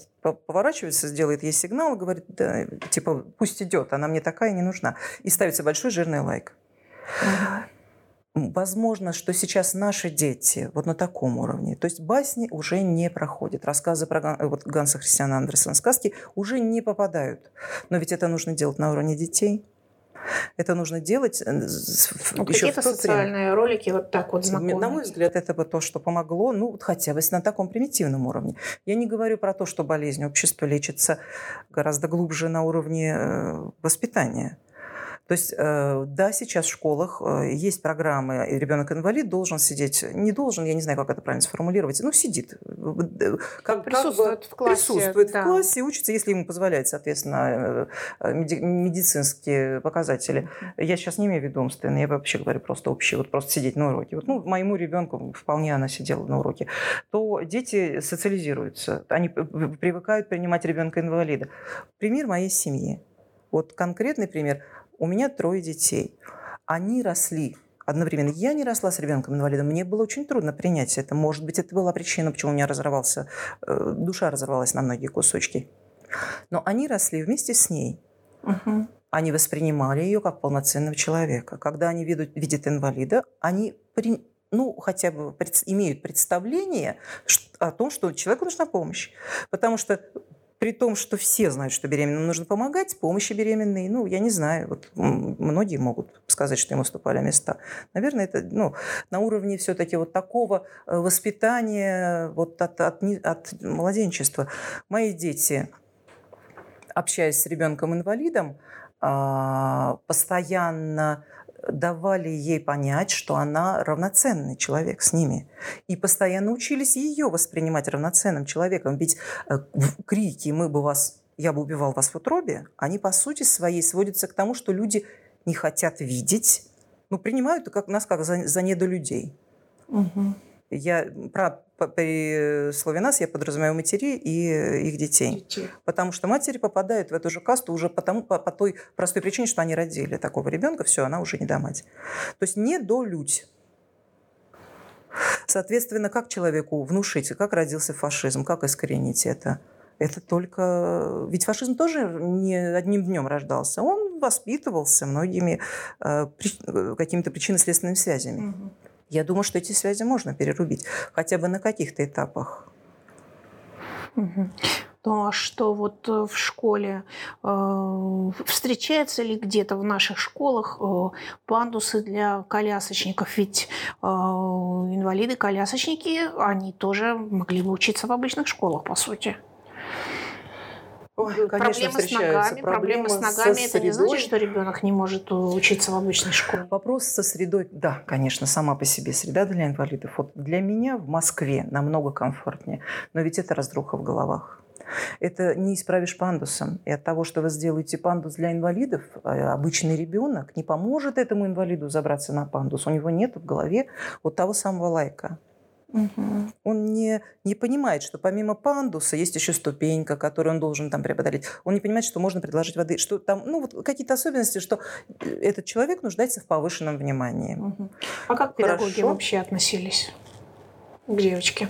поворачивается, сделает ей сигнал и говорит, да, типа, пусть идет, она мне такая не нужна. И ставится большой жирный лайк. Возможно, что сейчас наши дети вот на таком уровне. То есть басни уже не проходят. Рассказы про Ганса Христиана Андерсена, сказки уже не попадают. Но ведь это нужно делать на уровне детей. Это нужно делать еще в тот социальные время. Ролики вот так вот знакомые. На мой взгляд, это бы то, что помогло, хотя бы на таком примитивном уровне. Я не говорю про то, что болезнь общества лечится гораздо глубже на уровне воспитания. То есть, да, сейчас в школах есть программы, и ребенок-инвалид должен сидеть, не должен, я не знаю, как это правильно сформулировать, сидит. Как присутствует в классе. Присутствует в классе, учится, если ему позволяет, соответственно, медицинские показатели. Я сейчас не имею в виду умственные, я вообще говорю просто общие, просто сидеть на уроке. Моему ребенку вполне она сидела на уроке. То дети социализируются, они привыкают принимать ребенка-инвалида. Пример моей семьи. Вот конкретный пример. У меня 3 детей. Они росли одновременно. Я не росла с ребенком-инвалидом. Мне было очень трудно принять это. Может быть, это была причина, почему у меня душа разорвалась на многие кусочки. Но они росли вместе с ней. Угу. Они воспринимали ее как полноценного человека. Когда они видят инвалида, они хотя бы имеют представление о том, что человеку нужна помощь. Потому что... При том, что все знают, что беременным нужно помогать, помощи беременной, я не знаю, многие могут сказать, что им уступали места. Наверное, это на уровне все-таки вот такого воспитания от младенчества. Мои дети, общаясь с ребенком-инвалидом, постоянно давали ей понять, что она равноценный человек с ними. И постоянно учились ее воспринимать равноценным человеком. Ведь крики «мы бы вас «я бы убивал вас в утробе», они по сути своей сводятся к тому, что люди не хотят видеть, но принимают нас как за недолюдей. Угу. При слове «нас» я подразумеваю матери и их детей. Потому что матери попадают в эту же касту уже по той простой причине, что они родили такого ребенка, все, она уже не до мать. То есть недолюдь. Соответственно, как человеку внушить, как родился фашизм, как искоренить это? Это только... Ведь фашизм тоже не одним днем рождался. Он воспитывался многими какими-то причинно-следственными связями. Угу. Я думаю, что эти связи можно перерубить, хотя бы на каких-то этапах. Угу. Ну а что вот в школе? Встречаются ли где-то в наших школах пандусы для колясочников? Ведь инвалиды-колясочники, они тоже могли бы учиться в обычных школах, по сути. Ой, конечно, встречаются. Проблемы с ногами это не значит, что ребенок не может учиться в обычной школе. Вопрос со средой, да, конечно, сама по себе среда для инвалидов. Вот для меня в Москве намного комфортнее, но ведь это разруха в головах. Это не исправишь пандусом. И от того, что вы сделаете пандус для инвалидов, обычный ребенок не поможет этому инвалиду забраться на пандус. У него нет в голове вот того самого лайка. Угу. Он не понимает, что помимо пандуса есть еще ступенька, которую он должен там преодолеть. Он не понимает, что можно предложить воды, что там, вот какие-то особенности, что этот человек нуждается в повышенном внимании. Угу. А как педагоги вообще относились к девочке?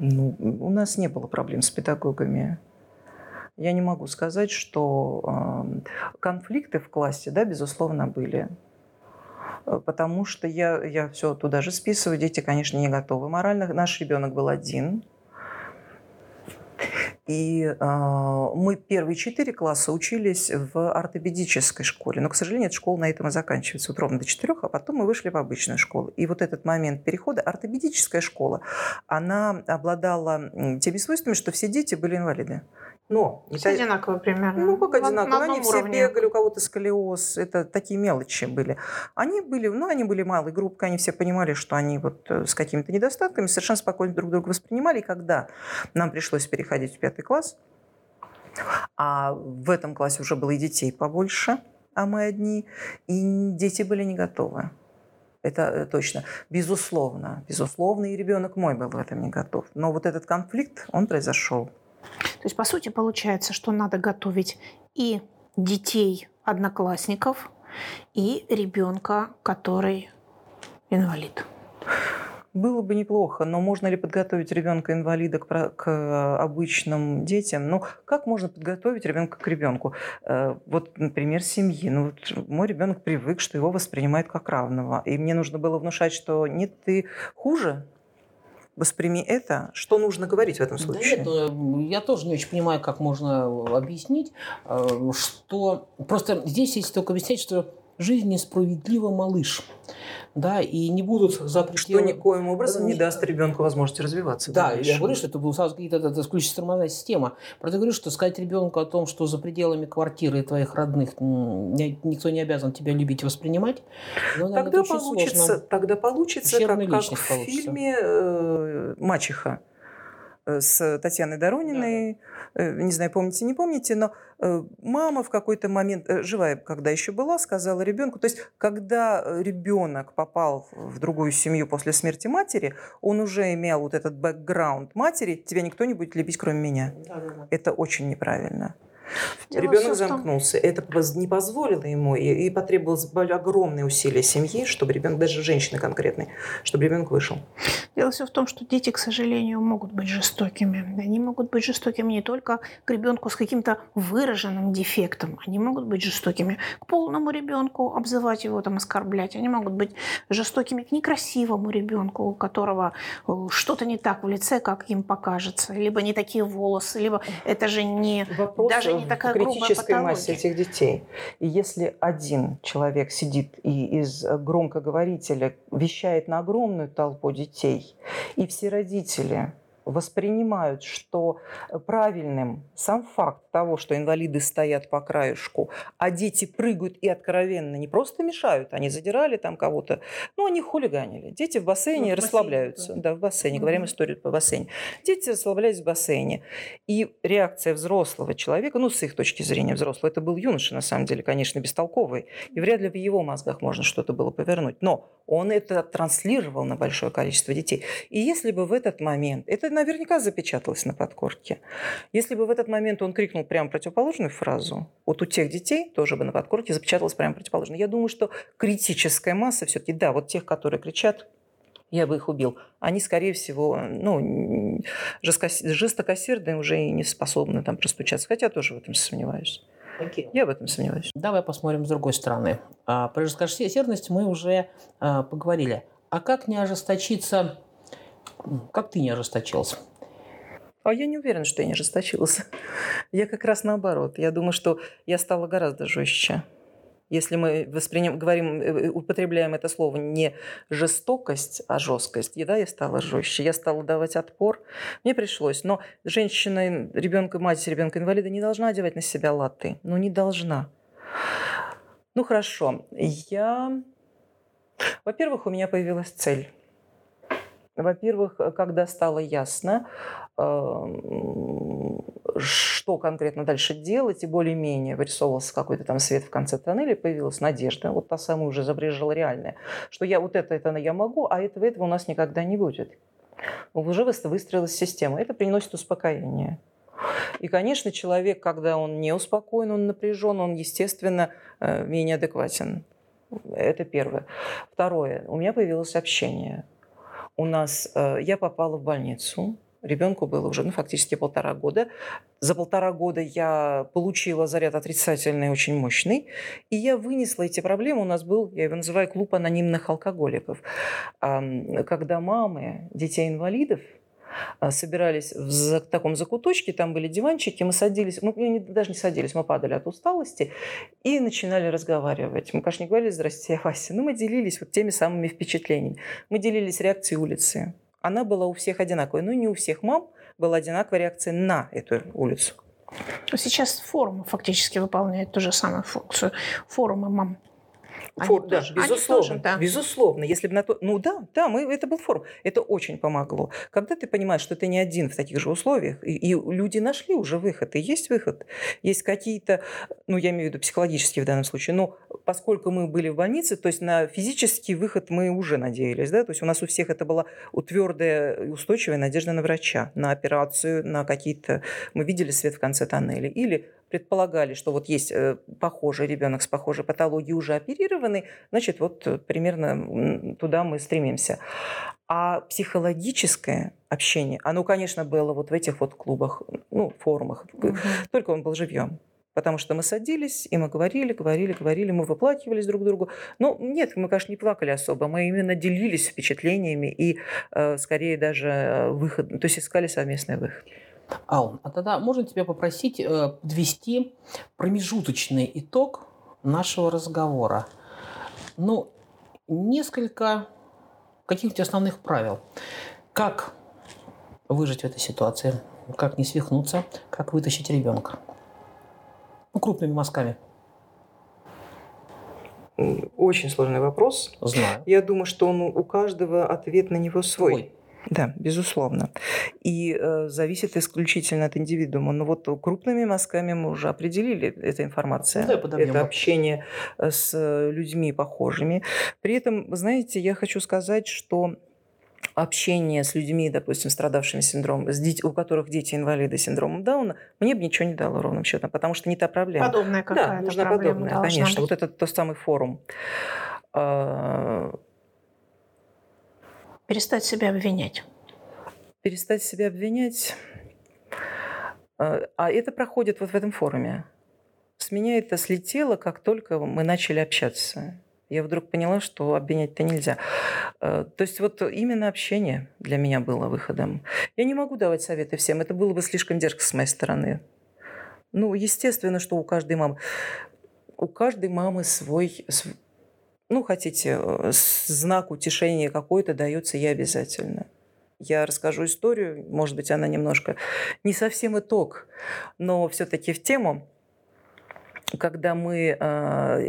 У нас не было проблем с педагогами. Я не могу сказать, что конфликты в классе, да, безусловно, были. Потому что я все туда же списываю. Дети, конечно, не готовы. Морально наш ребенок был один. И мы первые 4 класса учились в ортопедической школе. Но, к сожалению, эта школа на этом и заканчивается. Вот ровно до 4, а потом мы вышли в обычную школу. И вот этот момент перехода, ортопедическая школа, она обладала теми свойствами, что все дети были инвалиды. Но одинаково примерно. Как одинаково. Они все бегали, у кого-то сколиоз. Это такие мелочи были. Они были малой группкой, они все понимали, что они вот с какими-то недостатками совершенно спокойно друг друга воспринимали. И когда нам пришлось переходить в 5 класс, а в этом классе уже было и детей побольше, а мы одни, и дети были не готовы. Это точно. Безусловно, и ребенок мой был в этом не готов. Но вот этот конфликт, он произошел. То есть, по сути, получается, что надо готовить и детей одноклассников, и ребенка, который инвалид. Было бы неплохо, но можно ли подготовить ребенка-инвалида к обычным детям? Как можно подготовить ребенка к ребенку? Вот, например, семьи. Мой ребенок привык, что его воспринимают как равного. И мне нужно было внушать, что нет, ты хуже. Восприми это. Что нужно говорить в этом случае? Да нет, я тоже не очень понимаю, как можно объяснить, что... Просто здесь есть только объяснять, что жизнь несправедлива, малыш. Да, и не будут за пределы... Что никоим образом не даст ребенку возможности развиваться. Да, я говорю, что это будет сразу какая-то исключительно тормозная система. Правда, я говорю, что сказать ребенку о том, что за пределами квартиры твоих родных никто не обязан тебя любить и воспринимать, тогда получится, как в фильме «Мачеха» с Татьяной Дорониной. Да. Не знаю, помните, не помните, но мама в какой-то момент, живая когда еще была, сказала ребенку, то есть когда ребенок попал в другую семью после смерти матери, он уже имел вот этот бэкграунд матери, тебя никто не будет любить, кроме меня. Да. Это очень неправильно. Ребенок замкнулся. Это не позволило ему, и потребовалось огромные усилия семьи, чтобы ребенок, даже женщины конкретной, чтобы ребенок вышел. Дело все в том, что дети, к сожалению, могут быть жестокими. Они могут быть жестокими не только к ребенку с каким-то выраженным дефектом. Они могут быть жестокими к полному ребенку, обзывать его, оскорблять. Они могут быть жестокими к некрасивому ребенку, у которого что-то не так в лице, как им покажется. Либо не такие волосы, либо это же не... Вопрос даже не такая грубая патология. В критической массе этих детей. И если один человек сидит и из громкоговорителя вещает на огромную толпу детей, и все родители воспринимают, что правильным сам факт того, что инвалиды стоят по краешку, а дети прыгают и откровенно не просто мешают, они задирали там кого-то, но они хулиганили. Дети в бассейне расслабляются. Да, в бассейне. Говорим историю по бассейну. Дети расслаблялись в бассейне. И реакция взрослого человека, ну, с их точки зрения взрослого, это был юноша, на самом деле, конечно, бестолковый, и вряд ли в его мозгах можно что-то было повернуть. Но он это транслировал на большое количество детей. И если бы в этот момент, это наверняка запечаталось на подкорке, если бы в этот момент он крикнул прямо противоположную фразу, вот у тех детей тоже бы на подкорке запечаталось прямо противоположно. Я думаю, что критическая масса все-таки, да, вот тех, которые кричат, я бы их убил. Они, скорее всего, ну, жестокосердные уже и не способны там простучаться. Хотя тоже в этом сомневаюсь. Okay. Я в этом сомневаюсь. Давай посмотрим с другой стороны. Про жестокосердность мы уже поговорили. А как не ожесточиться? Как ты не ожесточился? А я не уверена, что я не ожесточилась. Я как раз наоборот. Я думаю, что я стала гораздо жестче. Если мы употребляем это слово не жестокость, а жесткость, да, я стала жестче, я стала давать отпор, мне пришлось. Но женщина, ребенка, мать ребенка-инвалида не должна одевать на себя латы. Ну, не должна. Ну, хорошо. Во-первых, у меня появилась цель. Во-первых, когда стало ясно, что конкретно дальше делать, и более-менее вырисовывался какой-то там свет в конце тоннеля, появилась надежда, вот та самая уже забрежила реальная, что я вот это я могу, а этого у нас никогда не будет. Уже выстроилась система. Это приносит успокоение. И, конечно, человек, когда он не успокоен, он напряжен, он, естественно, менее адекватен. Это первое. Второе. У меня появилось общение. Я попала в больницу. Ребенку было уже, фактически 1,5 года. За 1,5 года я получила заряд отрицательный, очень мощный. И я вынесла эти проблемы. У нас был, я его называю, клуб анонимных алкоголиков. Когда мамы детей-инвалидов собирались в таком закуточке, там были диванчики, мы садились, мы падали от усталости и начинали разговаривать. Мы, конечно, не говорили «Здрасте, я Вася», но мы делились теми самыми впечатлениями. Мы делились реакцией улицы. Она была у всех одинаковой. Но не у всех мам была одинаковая реакция на эту улицу. Сейчас форумы фактически выполняют ту же самую функцию. Форумы мам. Безусловно. Если бы на то... это был форум. Это очень помогло. Когда ты понимаешь, что ты не один в таких же условиях, и люди нашли уже выход, и есть выход. Есть какие-то, я имею в виду психологические в данном случае, но поскольку мы были в больнице, то есть на физический выход мы уже надеялись, да, то есть у нас у всех это была твердая, устойчивая надежда на врача, на операцию, на какие-то... Мы видели свет в конце тоннеля. Или предполагали, что есть похожий ребенок с похожей патологией, уже оперированный, значит, примерно туда мы стремимся. А психологическое общение, оно, конечно, было в этих клубах, форумах, только он был живьем. Потому что мы садились, и мы говорили, мы выплакивались друг другу. Но нет, мы, конечно, не плакали особо. Мы именно делились впечатлениями и, скорее, даже выход, то есть искали совместный выход. Алла, а тогда можно тебя попросить подвести промежуточный итог нашего разговора? Несколько каких-то основных правил. Как выжить в этой ситуации? Как не свихнуться? Как вытащить ребенка? Крупными мазками. Очень сложный вопрос. Знаю. Я думаю, что у каждого ответ на него свой. Да, безусловно. И зависит исключительно от индивидуума. Но крупными мазками мы уже определили эту информацию. Это общение с людьми похожими. При этом, знаете, я хочу сказать, что общение с людьми, допустим, страдавшими синдромом, у которых дети-инвалиды синдромом Дауна, мне бы ничего не дало ровным счетом, потому что не та проблема. Подобная какая-то нужна проблема. Подобная, конечно. Быть. Это тот самый форум. Перестать себя обвинять. Перестать себя обвинять. А это проходит в этом форуме. С меня это слетело, как только мы начали общаться. Я вдруг поняла, что обвинять-то нельзя. То есть именно общение для меня было выходом. Я не могу давать советы всем. Это было бы слишком дерзко с моей стороны. Естественно, что у каждой мамы свой... хотите, знак утешения какой-то дается ей обязательно. Я расскажу историю, может быть, она немножко не совсем итог, но все-таки в тему. Когда мы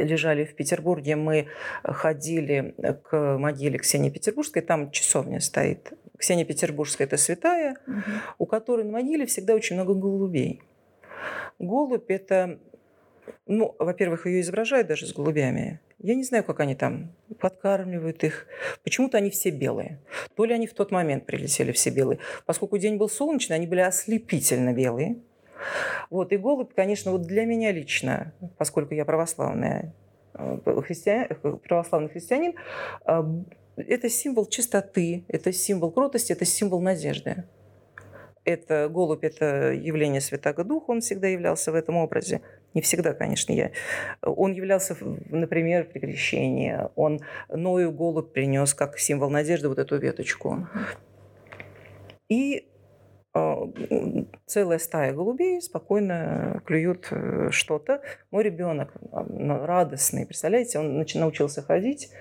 лежали в Петербурге, мы ходили к могиле Ксении Петербургской, там часовня стоит. Ксения Петербургская – это святая, угу. у которой на могиле всегда очень много голубей. Голубь – это, ну, во-первых, ее изображают даже с голубями. Я не знаю, как они там подкармливают их. Почему-то они все белые. То ли они в тот момент прилетели все белые. Поскольку день был солнечный, они были ослепительно белые. Вот, и голубь, конечно, вот для меня лично, поскольку я православный христианин, это символ чистоты, это символ кротости, это символ надежды. Это голубь, это явление Святаго Духа, он всегда являлся в этом образе. Не всегда, конечно, Он являлся, например, при крещении. Он Ною голубь принес как символ надежды вот эту веточку. И целая стая голубей спокойно клюют что-то. Мой ребенок радостный, представляете, он научился ходить,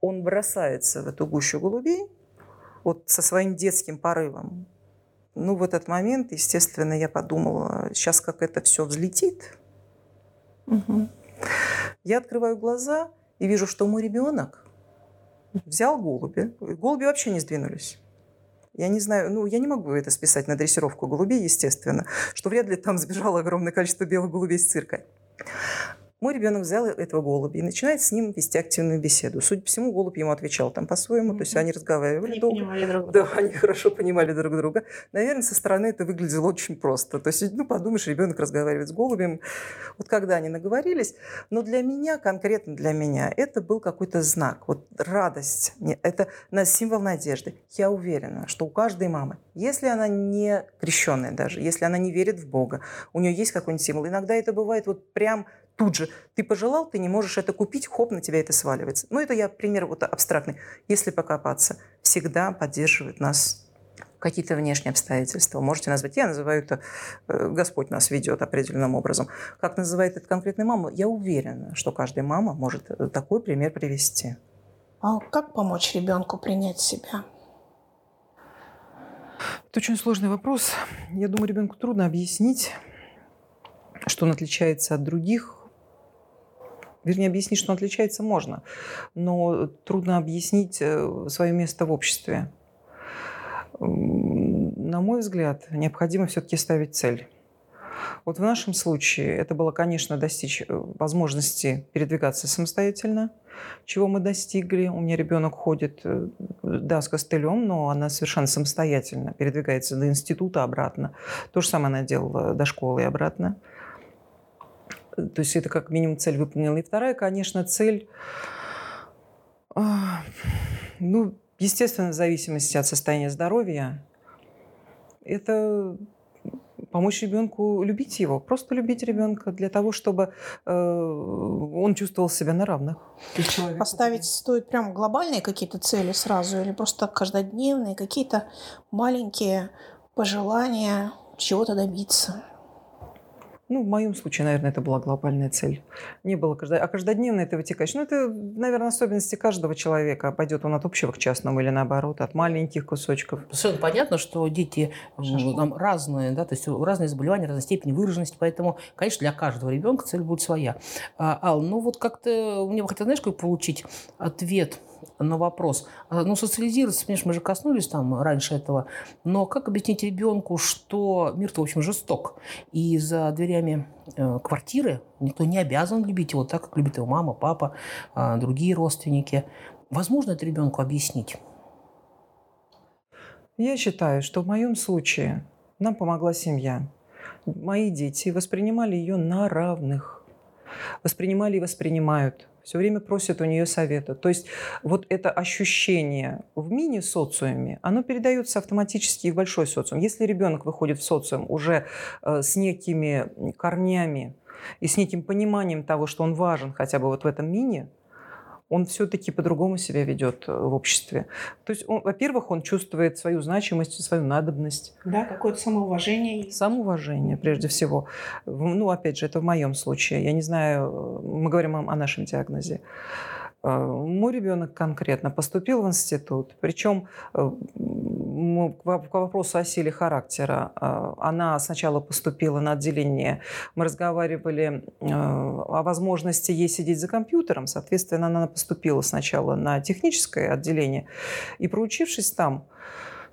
он бросается в эту гущу голубей вот со своим детским порывом. Ну, в этот момент, естественно, я подумала, сейчас как это все взлетит. Угу. Я открываю глаза и вижу, что мой ребенок взял голубя. Голуби вообще не сдвинулись. Я не знаю, я не могу это списать на дрессировку голубей, естественно, что вряд ли там сбежало огромное количество белых голубей с цирка. Мой ребенок взял этого голубя и начинает с ним вести активную беседу. Судя по всему, голубь ему отвечал там по-своему, то есть они разговаривали они долго. Понимали друг друга. Да, они хорошо понимали друг друга. Наверное, со стороны это выглядело очень просто. То есть, подумаешь, ребенок разговаривает с голубем. Вот когда они наговорились. Но для меня, конкретно для меня, это был какой-то знак, вот радость. Это символ надежды. Я уверена, что у каждой мамы, если она не крещенная даже, если она не верит в Бога, у нее есть какой-нибудь символ. Иногда это бывает вот прям... Тут же ты пожелал, ты не можешь это купить, хоп, на тебя это сваливается. Это я пример вот абстрактный. Если покопаться, всегда поддерживают нас какие-то внешние обстоятельства. Можете назвать, я называю это, Господь нас ведет определенным образом. Как называет это конкретная мама, я уверена, что каждая мама может такой пример привести. А как помочь ребенку принять себя? Это очень сложный вопрос. Я думаю, ребенку трудно объяснить, что он отличается от других. Вернее, объяснить, что он отличается, можно, но трудно объяснить свое место в обществе. На мой взгляд, необходимо все-таки ставить цель. Вот в нашем случае это было, конечно, достичь возможности передвигаться самостоятельно, чего мы достигли. У меня ребенок ходит, да, с костылем, но она совершенно самостоятельно передвигается до института обратно. То же самое она делала до школы и обратно. То есть это как минимум цель выполнила. И вторая, конечно, цель, естественно, в зависимости от состояния здоровья, это... Помочь ребенку любить его, просто любить ребенка для того, чтобы он чувствовал себя на равных. Поставить стоит прям глобальные какие-то цели сразу или просто каждодневные, какие-то маленькие пожелания чего-то добиться? В моем случае, наверное, это была глобальная цель. Не было каждодневно это вытекает. Это, наверное, особенности каждого человека. Пойдет он от общего к частному или наоборот, от маленьких кусочков. Совершенно понятно, что дети разные, да, то есть разные заболевания, разной степени выраженности. Поэтому, конечно, для каждого ребенка цель будет своя. Алла, как-то мне бы хотелось, получить ответ на вопрос. Социализироваться, конечно, мы же коснулись там раньше этого. Но как объяснить ребенку, что мир-то, в общем, жесток? И за дверями квартиры никто не обязан любить его так, как любит его мама, папа, другие родственники. Возможно это ребенку объяснить? Я считаю, что в моем случае нам помогла семья. Мои дети воспринимали ее на равных. Воспринимали и воспринимают. Все время просят у нее совета. То есть вот это ощущение в мини-социуме, оно передается автоматически и в большой социум. Если ребенок выходит в социум уже с некими корнями и с неким пониманием того, что он важен хотя бы вот в этом мини, он все-таки по-другому себя ведет в обществе. То есть, во-первых, он чувствует свою значимость, свою надобность. Да, какое-то самоуважение. Самоуважение, прежде всего. Опять же, это в моем случае. Я не знаю, мы говорим о нашем диагнозе. Мой ребенок конкретно поступил в институт, причем по вопросу о силе характера. Она сначала поступила на отделение, мы разговаривали о возможности ей сидеть за компьютером, соответственно, она поступила сначала на техническое отделение и, проучившись там,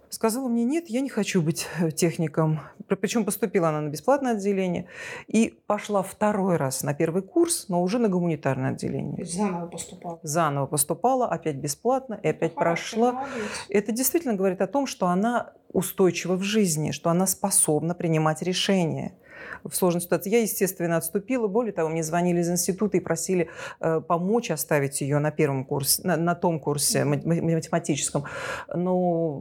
сказала мне: нет, я не хочу быть техником. Причем поступила она на бесплатное отделение и пошла второй раз на первый курс, но уже на гуманитарное отделение. То есть заново поступала? Заново поступала, опять бесплатно и опять прошла. Это действительно говорит о том, что она устойчива в жизни, что она способна принимать решения в сложной ситуации. Я, естественно, отступила. Более того, мне звонили из института и просили помочь оставить ее на первом курсе, на том курсе математическом. Но,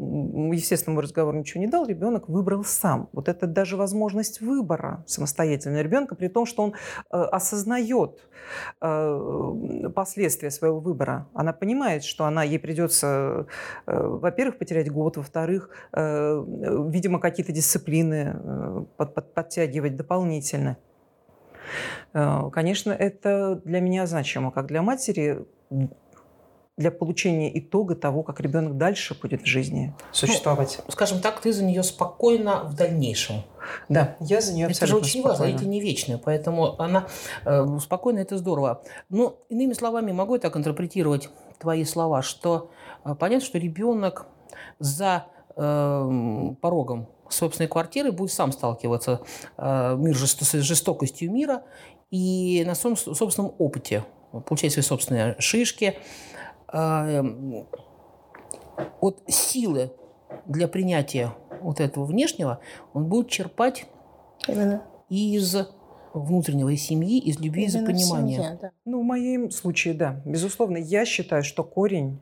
естественно, мой разговор ничего не дал. Ребенок выбрал сам. Вот это даже возможность выбора самостоятельного ребенка, при том, что он осознает последствия своего выбора. Она понимает, что ей придется, во-первых, потерять год, во-вторых, видимо, какие-то дисциплины подтягивать дополнительно. Конечно, это для меня значимо, как для матери, для получения итога того, как ребенок дальше будет в жизни существовать. Ну, скажем так, ты за нее спокойна в дальнейшем. Да, я за нее абсолютно спокойна. Это же очень важно, это не вечно, поэтому она спокойна, это здорово. Но, иными словами, могу я так интерпретировать твои слова, что понятно, что ребенок за порогом собственной квартиры будет сам сталкиваться с жестокостью мира и на собственном опыте получать свои собственные шишки. От силы для принятия вот этого внешнего он будет черпать из внутреннего, семьи, из любви, из понимания. Семья, да. Ну, в моем случае, да. Безусловно, я считаю, что корни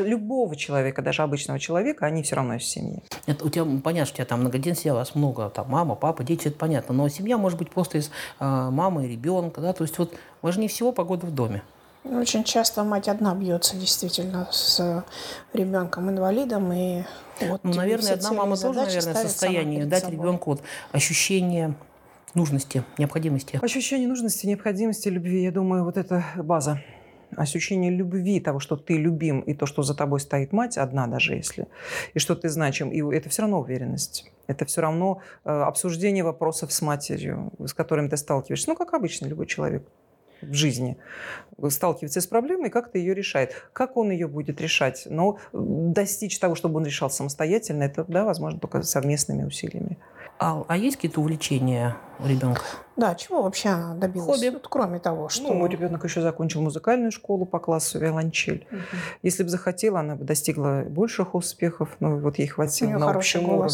любого человека, даже обычного человека, они все равно из семьи. Нет, у тебя, понятно, что у тебя там многодетная, у вас много, там мама, папа, дети, это понятно. Но семья может быть просто из мамы и ребенка, да, то есть вот важнее всего погода в доме. Очень часто мать одна бьется действительно с ребенком-инвалидом. И вот, ну, наверное, одна мама тоже, наверное, в состоянии дать ребенку вот ощущение нужности, необходимости. Ощущение нужности, необходимости, любви, я думаю, вот это база. Ощущение любви, того, что ты любим, и то, что за тобой стоит мать, одна даже если, и что ты значим, и это все равно уверенность. Это все равно обсуждение вопросов с матерью, с которыми ты сталкиваешься. Ну, как обычно, любой человек в жизни сталкивается с проблемой, как-то ее решает. Как он ее будет решать? Но достичь того, чтобы он решал самостоятельно, это, да, возможно, только совместными усилиями. А есть какие-то увлечения у ребенка? Да, чего вообще она добилась? Хобби. Вот, кроме того, что... Ну, мой ребенок еще закончил музыкальную школу по классу виолончель. Угу. Если бы захотела, она бы достигла больших успехов. Но вот ей хватило на общем уровне.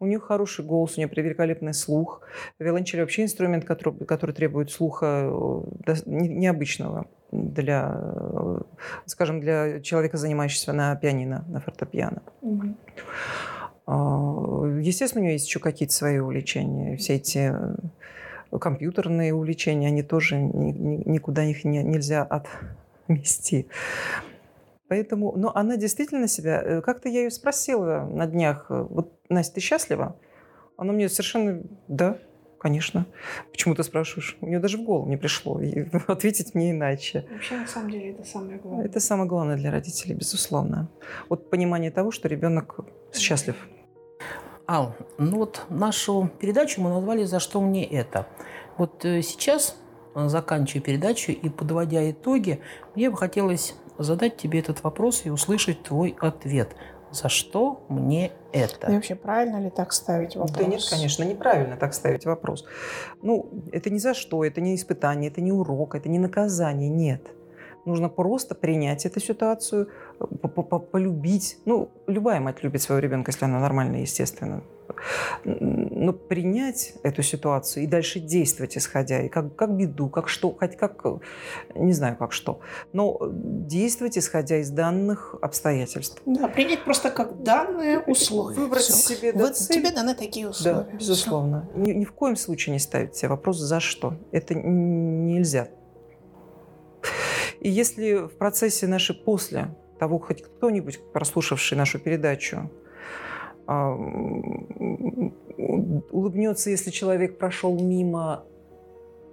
У нее хороший голос, у нее великолепный слух. Виолончель вообще инструмент, который требует слуха необычного для, скажем, для человека, занимающегося на пианино, на фортепиано. Угу. Естественно, у нее есть еще какие-то свои увлечения. Все эти компьютерные увлечения, они тоже никуда их нельзя отмести. Поэтому, но она действительно себя... Как-то я ее спросила на днях: вот, Настя, ты счастлива? Она мне совершенно... Да, конечно. Почему ты спрашиваешь? У нее даже в голову не пришло ответить мне иначе. Вообще, на самом деле, это самое главное. Это самое главное для родителей, безусловно. Вот понимание того, что ребенок счастлив. Ал, ну вот нашу передачу мы назвали «За что мне это?». Вот сейчас, заканчивая передачу и подводя итоги, мне бы хотелось задать тебе этот вопрос и услышать твой ответ. За что мне это? И вообще, правильно ли так ставить вопрос? Да нет, конечно, неправильно так ставить вопрос. Ну, это не за что, это не испытание, это не урок, это не наказание, нет. Нужно просто принять эту ситуацию, полюбить. Ну, любая мать любит своего ребенка, если она нормальная, естественно. Но принять эту ситуацию и дальше действовать, исходя, и как беду, как что, хоть как, не знаю, как что. Но действовать, исходя из данных обстоятельств. Да, принять просто как данные условия. Выбрать себе, да, цель. Тебе даны такие условия. Да, безусловно. Ни в коем случае не ставить себе вопрос «за что?». Это нельзя. И если в процессе нашей, после того, хоть кто-нибудь, прослушавший нашу передачу, улыбнется, если человек прошел мимо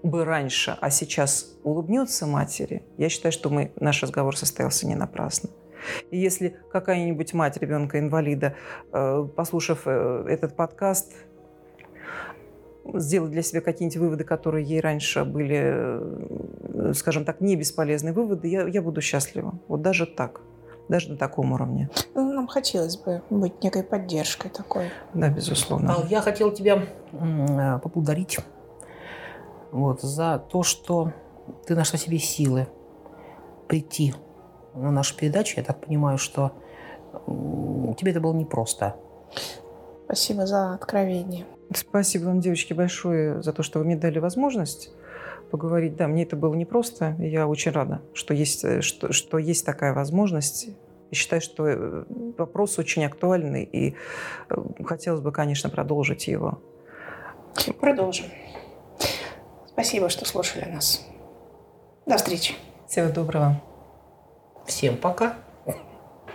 бы раньше, а сейчас улыбнется матери, я считаю, что наш разговор состоялся не напрасно. И если какая-нибудь мать ребенка-инвалида, послушав этот подкаст, сделать для себя какие-нибудь выводы, которые ей раньше были, скажем так, не бесполезные выводы, я буду счастлива. Вот даже так. Даже на таком уровне. Нам хотелось бы быть некой поддержкой такой. Да, безусловно. Я хотела тебя поблагодарить за то, что ты нашла себе силы прийти на нашу передачу. Я так понимаю, что тебе это было непросто. Спасибо за откровение. Спасибо вам, девочки, большое за то, что вы мне дали возможность поговорить. Да, мне это было непросто. И я очень рада, что есть такая возможность. И считаю, что вопрос очень актуальный. И хотелось бы, конечно, продолжить его. Продолжим. Спасибо, что слушали нас. До встречи. Всего доброго. Всем пока.